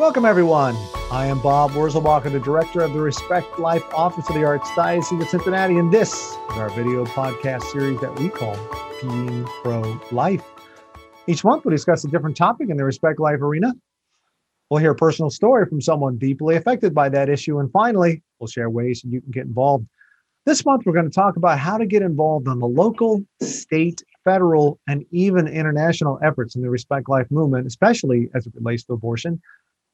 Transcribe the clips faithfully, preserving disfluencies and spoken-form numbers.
Welcome, everyone. I am Bob Wurzelbacher, the director of the Respect Life Office of the Archdiocese of Cincinnati, and this is our video podcast series that we call Being Pro-Life. Each month, we discuss a different topic in the Respect Life arena. We'll hear a personal story from someone deeply affected by that issue, and finally, we'll share ways you can get involved. This month, we're going to talk about how to get involved on the local, state, federal, and even international efforts in the Respect Life movement, especially as it relates to abortion.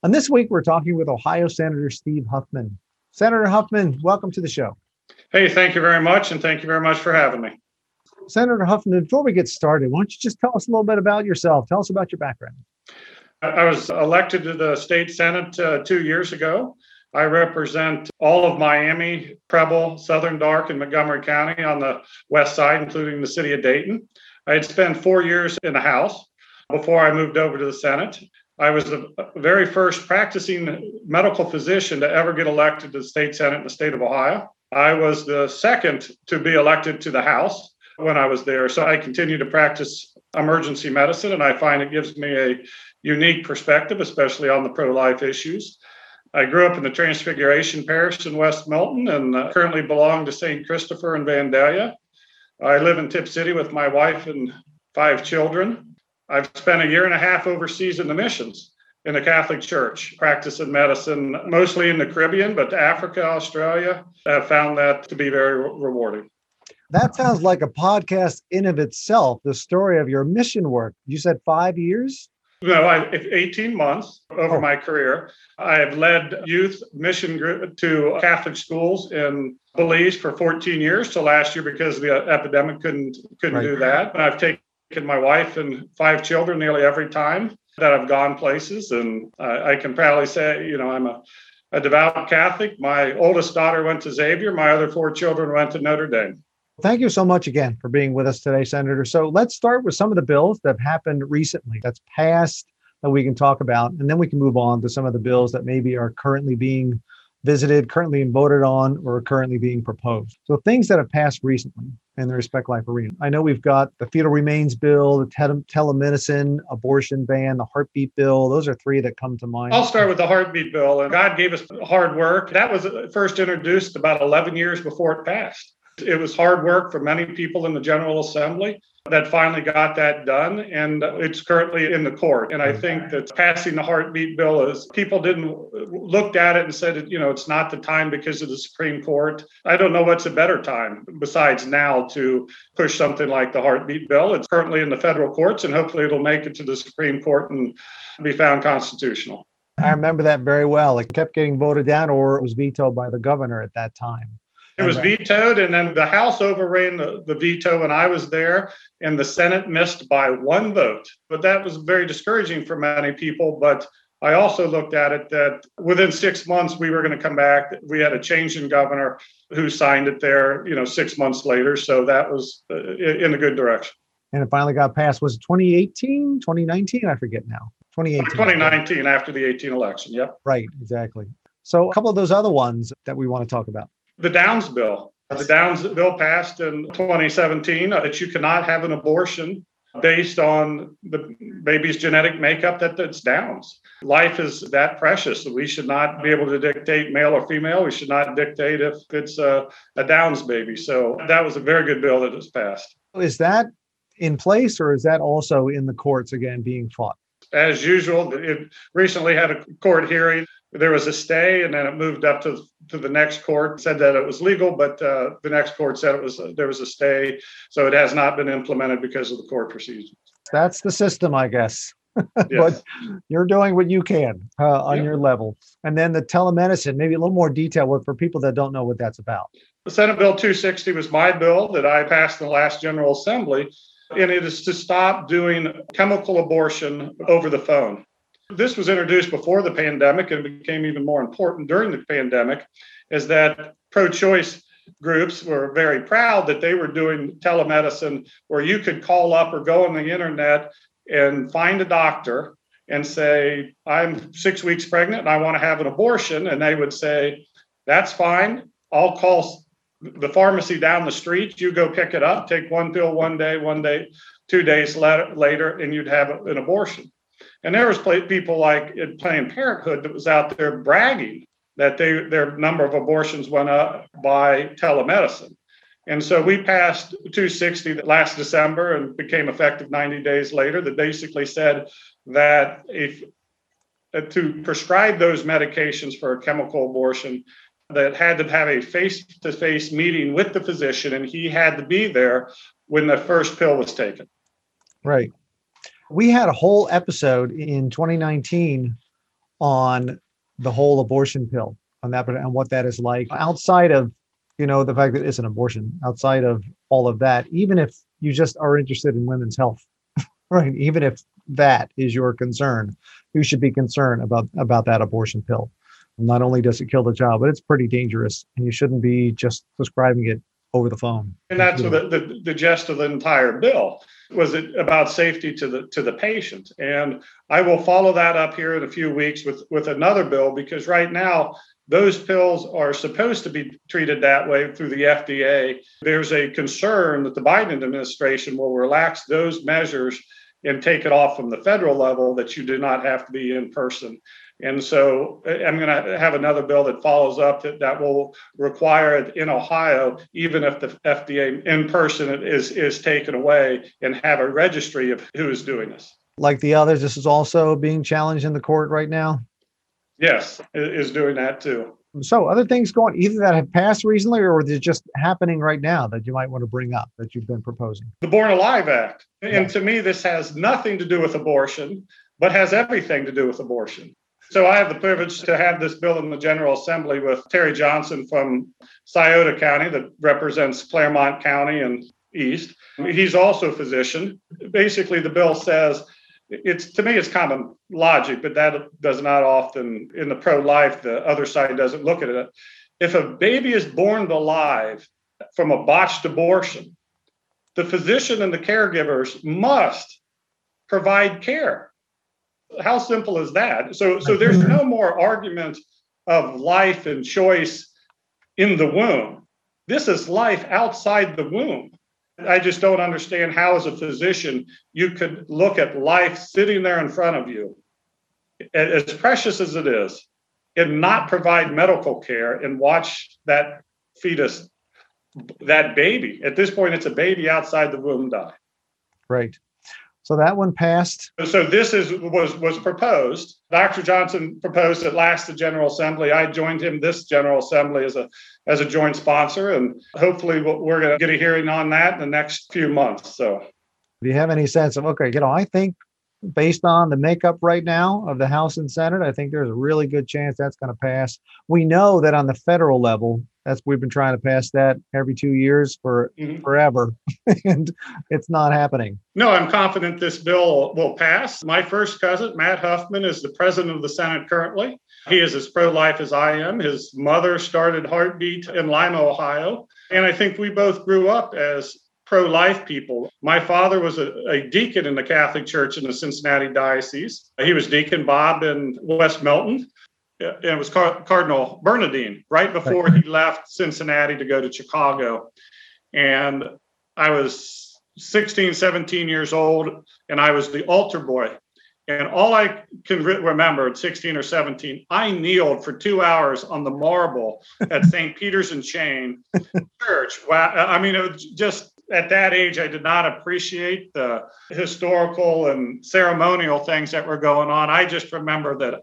And this week, we're talking with Ohio Senator Steve Huffman. Senator Huffman, welcome to the show. Hey, thank you very much, and thank you very much for having me. Senator Huffman, before we get started, why don't you just tell us a little bit about yourself? Tell us about your background. I was elected to the state Senate uh, two years ago. I represent all of Miami, Preble, Southern Dark, and Montgomery County on the west side, including the city of Dayton. I had spent four years in the House before I moved over to the Senate. I was the very first practicing medical physician to ever get elected to the state Senate in the state of Ohio. I was the second to be elected to the House when I was there. So I continue to practice emergency medicine, and I find it gives me a unique perspective, especially on the pro-life issues. I grew up in the Transfiguration Parish in West Milton and uh, currently belong to Saint Christopher in Vandalia. I live in Tip City with my wife and five children. I've spent a year and a half overseas in the missions in the Catholic Church, practicing medicine, mostly in the Caribbean, but Africa, Australia. I found that to be very re- rewarding. That sounds like a podcast in of itself, the story of your mission work. You said five years? No, I, eighteen months over my career. I have led youth mission group to Catholic schools in Belize for fourteen years. So last year, because of the epidemic, couldn't couldn't right. do that. And I've taken my wife and five children nearly every time that I've gone places. And I, I can proudly say, you know, I'm a, a devout Catholic. My oldest daughter went to Xavier. My other four children went to Notre Dame. Thank you so much again for being with us today, Senator. So let's start with some of the bills that have happened recently, that's passed, that we can talk about, and then we can move on to some of the bills that maybe are currently being visited, currently being voted on, or currently being proposed. So things that have passed recently in the Respect Life arena. I know we've got the fetal remains bill, the tele- telemedicine, abortion ban, the heartbeat bill. Those are three that come to mind. I'll start with the heartbeat bill. And God gave us hard work. That was first introduced about eleven years before it passed. It was hard work for many people in the General Assembly that finally got that done, and it's currently in the court. And I think that passing the heartbeat bill is people didn't looked at it and said, you know, it's not the time because of the Supreme Court. I don't know what's a better time besides now to push something like the heartbeat bill. It's currently in the federal courts, and hopefully it'll make it to the Supreme Court and be found constitutional. I remember that very well. It kept getting voted down, or it was vetoed by the governor at that time. It was vetoed, and then the House overran the, the veto when I was there, and the Senate missed by one vote. But that was very discouraging for many people. But I also looked at it that within six months, we were going to come back. We had a change in governor who signed it there, you know, six months later. So that was in a good direction. And it finally got passed. Was it twenty eighteen, twenty nineteen? I forget now. twenty eighteen. twenty nineteen, after the eighteen election. Yep. Right. Exactly. So a couple of those other ones that we want to talk about. The Downs Bill. The Downs Bill passed in twenty seventeen that you cannot have an abortion based on the baby's genetic makeup that it's Downs. Life is that precious that we should not be able to dictate male or female. We should not dictate if it's a, a Downs baby. So that was a very good bill that was passed. Is that in place, or is that also in the courts again being fought? As usual, it recently had a court hearing. There was a stay, and then it moved up to, to the next court, said that it was legal, but uh, the next court said it was uh, there was a stay. So it has not been implemented because of the court proceedings. That's the system, I guess. Yes. But you're doing what you can uh, on yeah. your level. And then the telemedicine, maybe a little more detail for people that don't know what that's about. The Senate Bill two sixty was my bill that I passed in the last General Assembly, and it is to stop doing chemical abortion over the phone. This was introduced before the pandemic and became even more important during the pandemic, is that pro-choice groups were very proud that they were doing telemedicine where you could call up or go on the internet and find a doctor and say, I'm six weeks pregnant and I want to have an abortion. And they would say, that's fine. I'll call the pharmacy down the street. You go pick it up, take one pill one day, one day, two days later, and you'd have an abortion. And there was people like at Planned Parenthood that was out there bragging that they, their number of abortions went up by telemedicine. And so we passed two sixty last December and became effective ninety days later, that basically said that if to prescribe those medications for a chemical abortion, that had to have a face-to-face meeting with the physician, and he had to be there when the first pill was taken. Right. We had a whole episode in twenty nineteen on the whole abortion pill, on that, and what that is like outside of, you know, the fact that it's an abortion, outside of all of that, even if you just are interested in women's health, right? Even if that is your concern, you should be concerned about, about that abortion pill. Not only does it kill the child, but it's pretty dangerous, and you shouldn't be just prescribing it over the phone. And that's the, the, the gist of the entire bill, was it about safety to the to the patient. And I will follow that up here in a few weeks with, with another bill, because right now those pills are supposed to be treated that way through the F D A. There's a concern that the Biden administration will relax those measures and take it off from the federal level, that you do not have to be in person. And so I'm going to have another bill that follows up that, that will require it in Ohio, even if the F D A in person is, is taken away, and have a registry of who is doing this. Like the others, this is also being challenged in the court right now? Yes, it is doing that too. So other things going, either that have passed recently or they're just happening right now that you might want to bring up that you've been proposing? The Born Alive Act. And to me, this has nothing to do with abortion, but has everything to do with abortion. So I have the privilege to have this bill in the General Assembly with Terry Johnson from Scioto County, that represents Clermont County and East. He's also a physician. Basically, the bill says, it's to me, it's common logic, but that does not often, in the pro-life, the other side doesn't look at it. If a baby is born alive from a botched abortion, the physician and the caregivers must provide care. How simple is that? So, so there's no more argument of life and choice in the womb. This is life outside the womb. I just don't understand how, as a physician, you could look at life sitting there in front of you, as precious as it is, and not provide medical care and watch that fetus, that baby. At this point, it's a baby outside the womb, die. Right. So that one passed. So this is was was proposed. Doctor Johnson proposed it last the General Assembly. I joined him this General Assembly as a as a joint sponsor, and hopefully we're going to get a hearing on that in the next few months. So, do you have any sense of, okay, you know, I think based on the makeup right now of the House and Senate, I think there's a really good chance that's going to pass. We know that on the federal level, that's we've been trying to pass that every two years for mm-hmm. forever, and it's not happening. No, I'm confident this bill will pass. My first cousin, Matt Huffman, is the president of the Senate currently. He is as pro-life as I am. His mother started Heartbeat in Lima, Ohio, and I think we both grew up as pro-life people. My father was a, a deacon in the Catholic Church in the Cincinnati Diocese. He was Deacon Bob in West Milton. It was Car- Cardinal Bernardine right before he left Cincinnati to go to Chicago. And I was sixteen, seventeen years old, and I was the altar boy. And all I can re- remember at sixteen or seventeen, I kneeled for two hours on the marble at Saint Peter's and Chain Church. Wow. I mean, it was just... At that age, I did not appreciate the historical and ceremonial things that were going on. I just remember that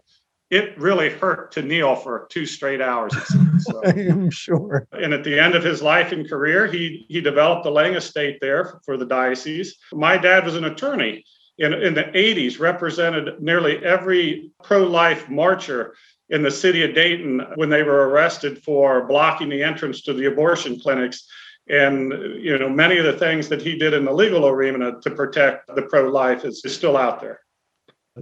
it really hurt to kneel for two straight hours. So, I'm sure. And at the end of his life and career, he he developed the laying estate there for the diocese. My dad was an attorney in, in the eighties, represented nearly every pro-life marcher in the city of Dayton when they were arrested for blocking the entrance to the abortion clinics. And, you know, many of the things that he did in the legal arena to protect the pro-life is, is still out there.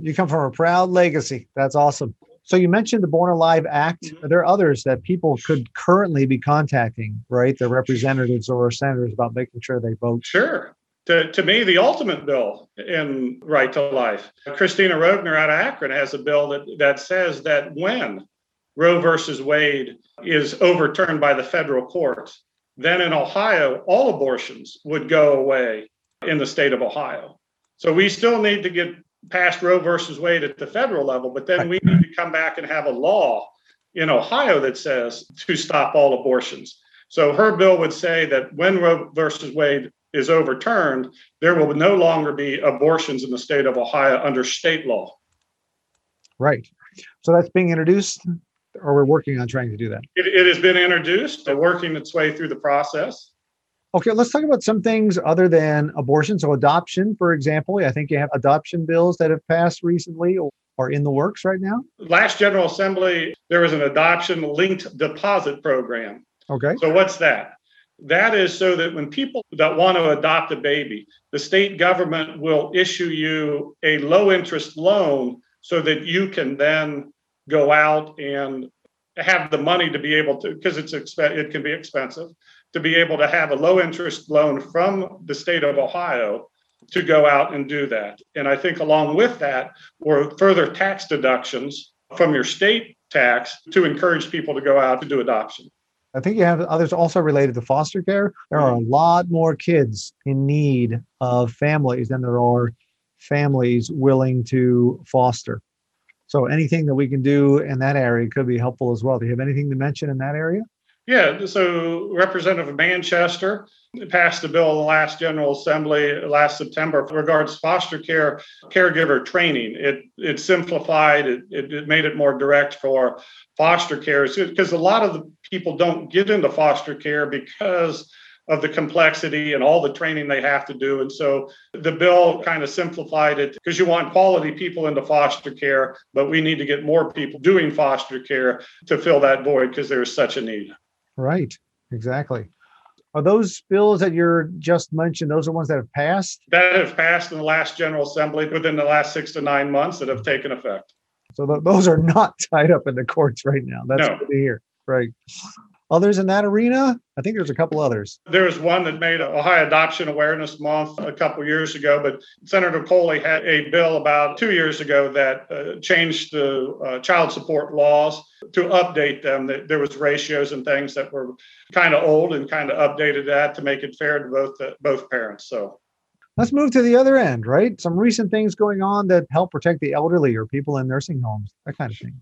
You come from a proud legacy. That's awesome. So you mentioned the Born Alive Act. Mm-hmm. Are there others that people could currently be contacting, right? Their representatives or senators about making sure they vote? Sure. To, to me, the ultimate bill in right to life. Christina Roegner out of Akron has a bill that, that says that when Roe versus Wade is overturned by the federal court, then in Ohio, all abortions would go away in the state of Ohio. So we still need to get passed Roe versus Wade at the federal level, but then we need to come back and have a law in Ohio that says to stop all abortions. So her bill would say that when Roe versus Wade is overturned, there will no longer be abortions in the state of Ohio under state law. Right. So that's being introduced, or we're working on trying to do that? It, it has been introduced, so working its way through the process. Okay, let's talk about some things other than abortion. So adoption, for example, I think you have adoption bills that have passed recently or are in the works right now. Last General Assembly, there was an adoption linked deposit program. Okay. So what's that? That is so that when people that want to adopt a baby, the state government will issue you a low interest loan so that you can then go out and have the money to be able to, because it's exp- it can be expensive, to be able to have a low interest loan from the state of Ohio to go out and do that. And I think along with that were further tax deductions from your state tax to encourage people to go out to do adoption. I think you have others also related to foster care. There are a lot more kids in need of families than there are families willing to foster. So anything that we can do in that area could be helpful as well. Do you have anything to mention in that area? Yeah, so Representative Manchester passed a bill in the last General Assembly last September regards foster care caregiver training. It it simplified, it, it made it more direct for foster care, because a lot of the people don't get into foster care because of the complexity and all the training they have to do. And so the bill kind of simplified it, because you want quality people into foster care, but we need to get more people doing foster care to fill that void because there is such a need. Right, exactly. Are those bills that you're just mentioned, those are ones that have passed? That have passed in the last General Assembly within the last six to nine months that have taken effect. So th- those are not tied up in the courts right now. That's no. Good to hear. Right. Others in that arena? I think there's a couple others. There was one that made Ohio Adoption Awareness Month a couple years ago, but Senator Coley had a bill about two years ago that uh, changed the uh, child support laws to update them. There was ratios and things that were kind of old and kind of updated that to make it fair to both uh, both parents. So let's move to the other end, right? Some recent things going on that help protect the elderly or people in nursing homes, that kind of thing.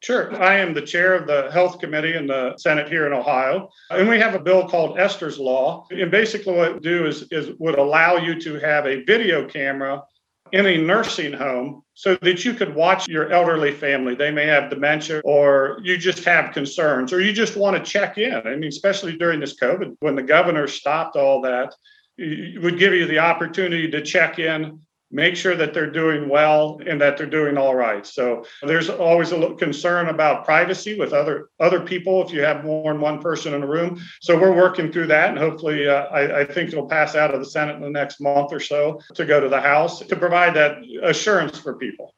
Sure. I am the chair of the Health Committee in the Senate here in Ohio, and we have a bill called Esther's Law. And basically what it would do is, is would allow you to have a video camera in a nursing home so that you could watch your elderly family. They may have dementia, or you just have concerns, or you just want to check in. I mean, especially during this COVID, when the governor stopped all that, it would give you the opportunity to check in, make sure that they're doing well and that they're doing all right. So there's always a concern about privacy with other other people if you have more than one person in a room. So we're working through that, and hopefully uh, I, I think it'll pass out of the Senate in the next month or so to go to the House to provide that assurance for people.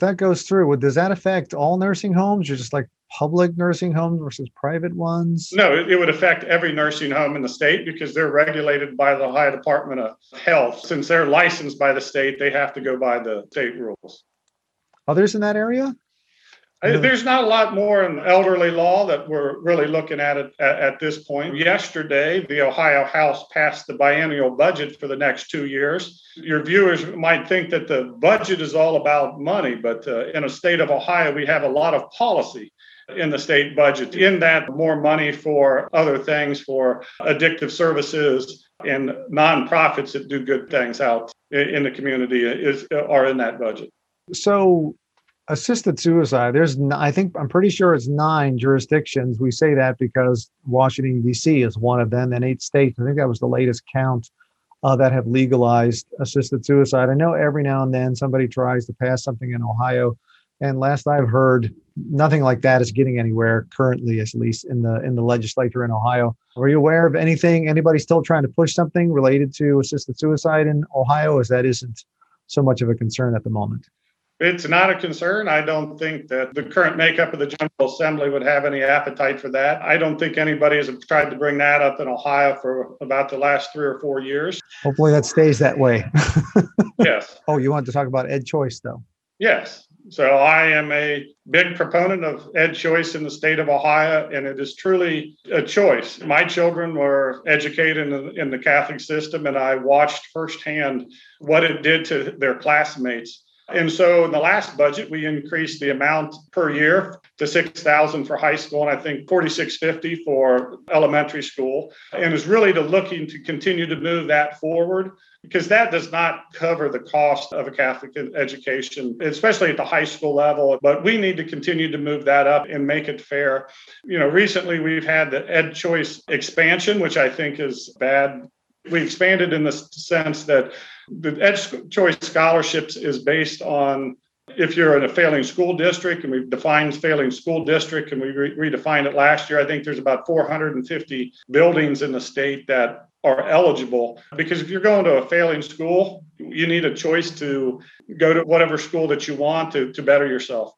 That goes through. Does that affect all nursing homes? You're just like public nursing homes versus private ones? No, it would affect every nursing home in the state because they're regulated by the Ohio Department of Health. Since they're licensed by the state, they have to go by the state rules. Others in that area? I, there's not a lot more in elderly law that we're really looking at, it, at at this point. Yesterday, the Ohio House passed the biennial budget for the next two years. Your viewers might think that the budget is all about money, but uh, in the state of Ohio, we have a lot of policy in the state budget, in that more money for other things, for addictive services and nonprofits that do good things out in the community is are in that budget. So assisted suicide, there's, I think, I'm pretty sure it's nine jurisdictions. We say that because Washington, D C is one of them, and eight states. I think that was the latest count uh, that have legalized assisted suicide. I know every now and then somebody tries to pass something in Ohio, and last I've heard, nothing like that is getting anywhere currently, at least in the in the legislature in Ohio. Are you aware of anything, anybody still trying to push something related to assisted suicide in Ohio, as that isn't so much of a concern at the moment? It's not a concern. I don't think that the current makeup of the General Assembly would have any appetite for that. I don't think anybody has tried to bring that up in Ohio for about the last three or four years. Hopefully that stays that way. Yes. Oh, you wanted to talk about EdChoice, though? Yes. So I am a big proponent of EdChoice in the state of Ohio, and it is truly a choice. My children were educated in the, in the Catholic system, and I watched firsthand what it did to their classmates. And so in the last budget, we increased the amount per year to six thousand dollars for high school, and I think forty-six fifty for elementary school. And is really to looking to continue to move that forward, because that does not cover the cost of a Catholic education, especially at the high school level. But we need to continue to move that up and make it fair. You know, recently we've had the EdChoice expansion, which I think is bad. We expanded in the sense that the EdChoice scholarships is based on if you're in a failing school district, and we defined failing school district, and we re- redefined it last year. I think there's about four hundred fifty buildings in the state that are eligible, because if you're going to a failing school, you need a choice to go to whatever school that you want to, to better yourself.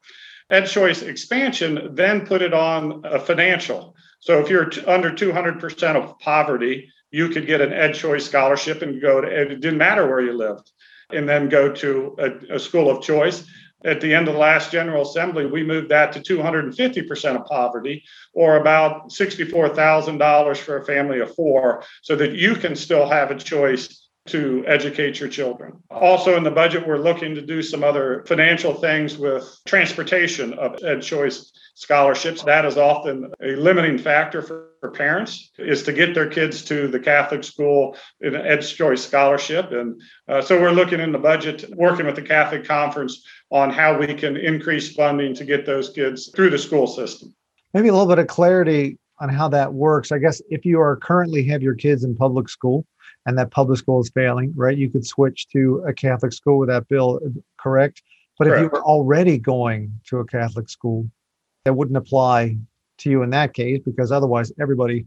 EdChoice expansion then put it on a financial. So if you're t- under two hundred percent of poverty, you could get an EdChoice scholarship and go to, it didn't matter where you lived, and then go to a, a school of choice. At the end of the last General Assembly, we moved that to two hundred fifty percent of poverty, or about sixty-four thousand dollars for a family of four, so that you can still have a choice to educate your children. Also in the budget, we're looking to do some other financial things with transportation of EdChoice scholarships. That is often a limiting factor for, for parents, is to get their kids to the Catholic school in an EdChoice scholarship. And uh, so we're looking in the budget, working with the Catholic Conference on how we can increase funding to get those kids through the school system. Maybe a little bit of clarity on how that works. I guess if you are currently have your kids in public school and that public school is failing, right, you could switch to a Catholic school with that bill, correct? But correct. If you were already going to a Catholic school, that wouldn't apply to you in that case, because otherwise everybody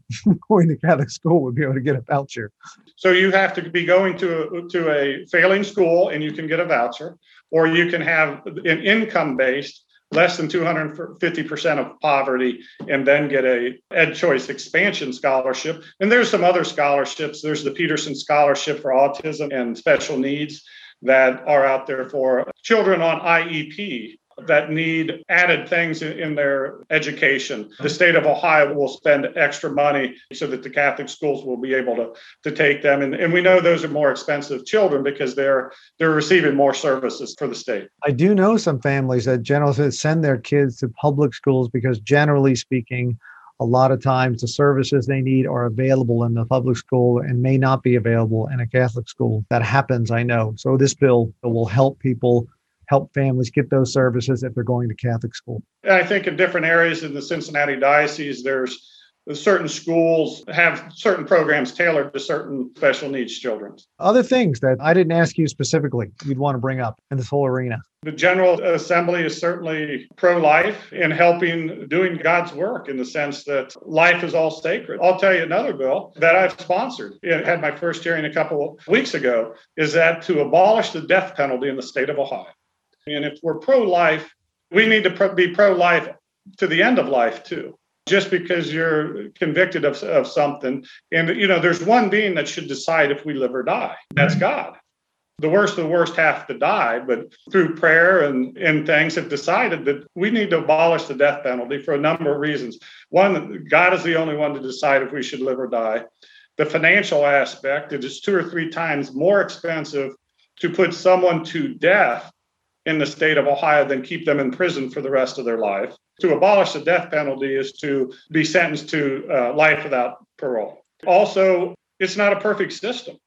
going to Catholic school would be able to get a voucher. So you have to be going to a, to a failing school and you can get a voucher, or you can have an income-based less than two hundred fifty percent of poverty and then get a EdChoice expansion scholarship. And there's some other scholarships. There's the Peterson Scholarship for Autism and Special Needs that are out there for children on I E P that need added things in their education. The state of Ohio will spend extra money so that the Catholic schools will be able to, to take them. And, and we know those are more expensive children because they're they're receiving more services for the state. I do know some families that generally send their kids to public schools because generally speaking, a lot of times the services they need are available in the public school and may not be available in a Catholic school. That happens, I know. So this bill will help people help families get those services if they're going to Catholic school. I think in different areas in the Cincinnati Diocese, there's certain schools have certain programs tailored to certain special needs children. Other things that I didn't ask you specifically you'd want to bring up in this whole arena. The General Assembly is certainly pro-life in helping doing God's work in the sense that life is all sacred. I'll tell you another bill that I've sponsored, it had my first hearing a couple of weeks ago, is that to abolish the death penalty in the state of Ohio. And if we're pro-life, we need to be pro-life to the end of life, too. Just because you're convicted of, of something. And, you know, there's one being that should decide if we live or die. That's God. The worst of the worst have to die, but through prayer and, and things have decided that we need to abolish the death penalty for a number of reasons. One, God is the only one to decide if we should live or die. The financial aspect, it is two or three times more expensive to put someone to death in the state of Ohio than keep them in prison for the rest of their life. To abolish the death penalty is to be sentenced to uh, life without parole. Also, it's not a perfect system.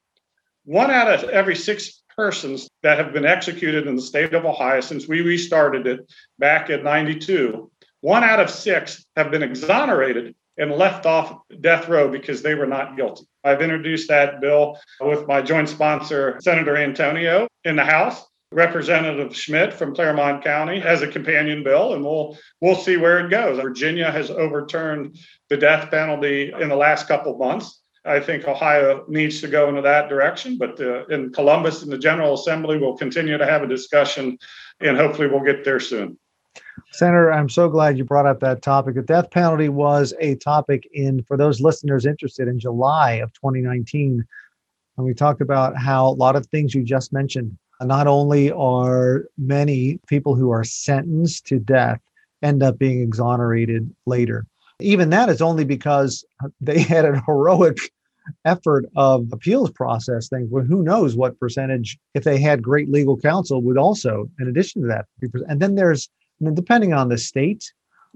One out of every six persons that have been executed in the state of Ohio since we restarted it back in ninety-two, one out of six have been exonerated and left off death row because they were not guilty. I've introduced that bill with my joint sponsor, Senator Antonio, in the House. Representative Schmidt from Clermont County has a companion bill, and we'll we'll see where it goes. Virginia has overturned the death penalty in the last couple of months. I think Ohio needs to go into that direction, but the, in Columbus in the General Assembly, we'll continue to have a discussion, and hopefully we'll get there soon. Senator, I'm so glad you brought up that topic. The death penalty was a topic in, for those listeners interested, in July of twenty nineteen, and we talked about how a lot of things you just mentioned. Not only are many people who are sentenced to death end up being exonerated later. Even that is only because they had a heroic effort of appeals process things, well, who knows what percentage, if they had great legal counsel, would also, in addition to that. And then there's, depending on the state,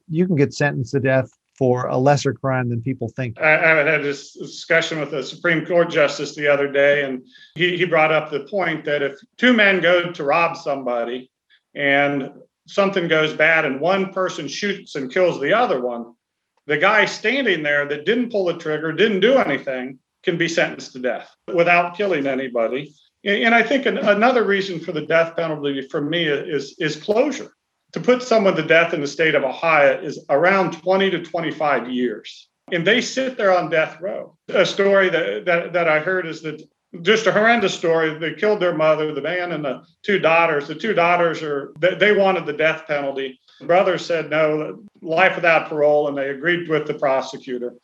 you can get sentenced to death for a lesser crime than people think. I, I had this discussion with a Supreme Court justice the other day, and he, he brought up the point that if two men go to rob somebody and something goes bad and one person shoots and kills the other one, the guy standing there that didn't pull the trigger, didn't do anything, can be sentenced to death without killing anybody. And I think an, another reason for the death penalty for me is, is closure. To put someone to death in the state of Ohio is around twenty to twenty-five years. And they sit there on death row. A story that, that, that I heard is that just a horrendous story. They killed their mother, the man and the two daughters. The two daughters, are they, they wanted the death penalty. The brother said, no, life without parole. And they agreed with the prosecutor.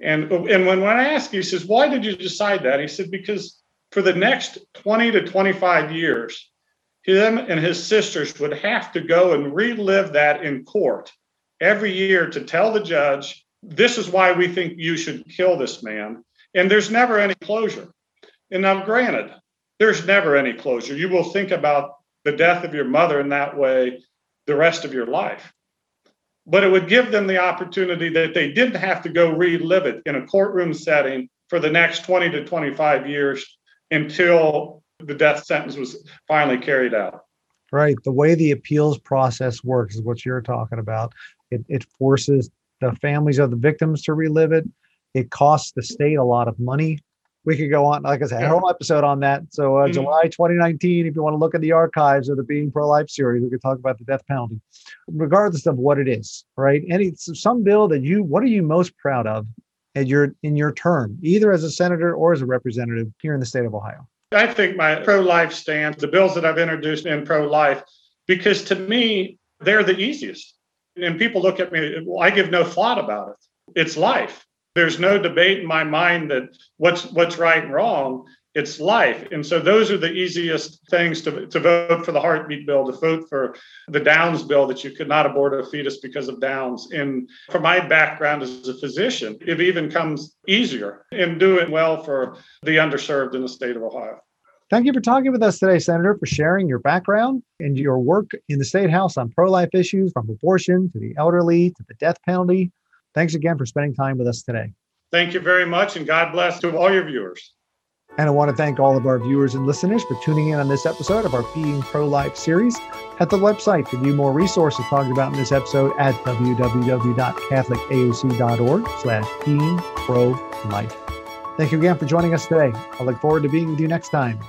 And, and when, when I asked, he says, why did you decide that? He said, because for the next twenty to twenty-five years, him and his sisters would have to go and relive that in court every year to tell the judge, this is why we think you should kill this man. And there's never any closure. And now, granted, there's never any closure. You will think about the death of your mother in that way the rest of your life. But it would give them the opportunity that they didn't have to go relive it in a courtroom setting for the next twenty to twenty-five years until the death sentence was finally carried out. Right. The way the appeals process works is what you're talking about. It, it forces the families of the victims to relive it. It costs the state a lot of money. We could go on, like I said, a whole episode on that. So uh, mm-hmm. July twenty nineteen, if you want to look at the archives of the Being Pro-Life series, we could talk about the death penalty, regardless of what it is, right? Any some bill that you, what are you most proud of at your in your term, either as a senator or as a representative here in the state of Ohio? I think my pro-life stance, the bills that I've introduced in pro-life, because to me, they're the easiest. And people look at me, well, I give no thought about it. It's life. There's no debate in my mind that what's what's right and wrong. It's life. And so those are the easiest things to, to vote for the Heartbeat bill, to vote for the Downs bill, that you could not abort a fetus because of Downs. And from my background as a physician, it even comes easier in doing well for the underserved in the state of Ohio. Thank you for talking with us today, Senator, for sharing your background and your work in the State House on pro-life issues, from abortion to the elderly to the death penalty. Thanks again for spending time with us today. Thank you very much, and God bless to all your viewers. And I want to thank all of our viewers and listeners for tuning in on this episode of our Being Pro-Life series. At the website to view more resources talked about in this episode at w w w dot catholic a o c dot org slash being pro life. Thank you again for joining us today. I look forward to being with you next time.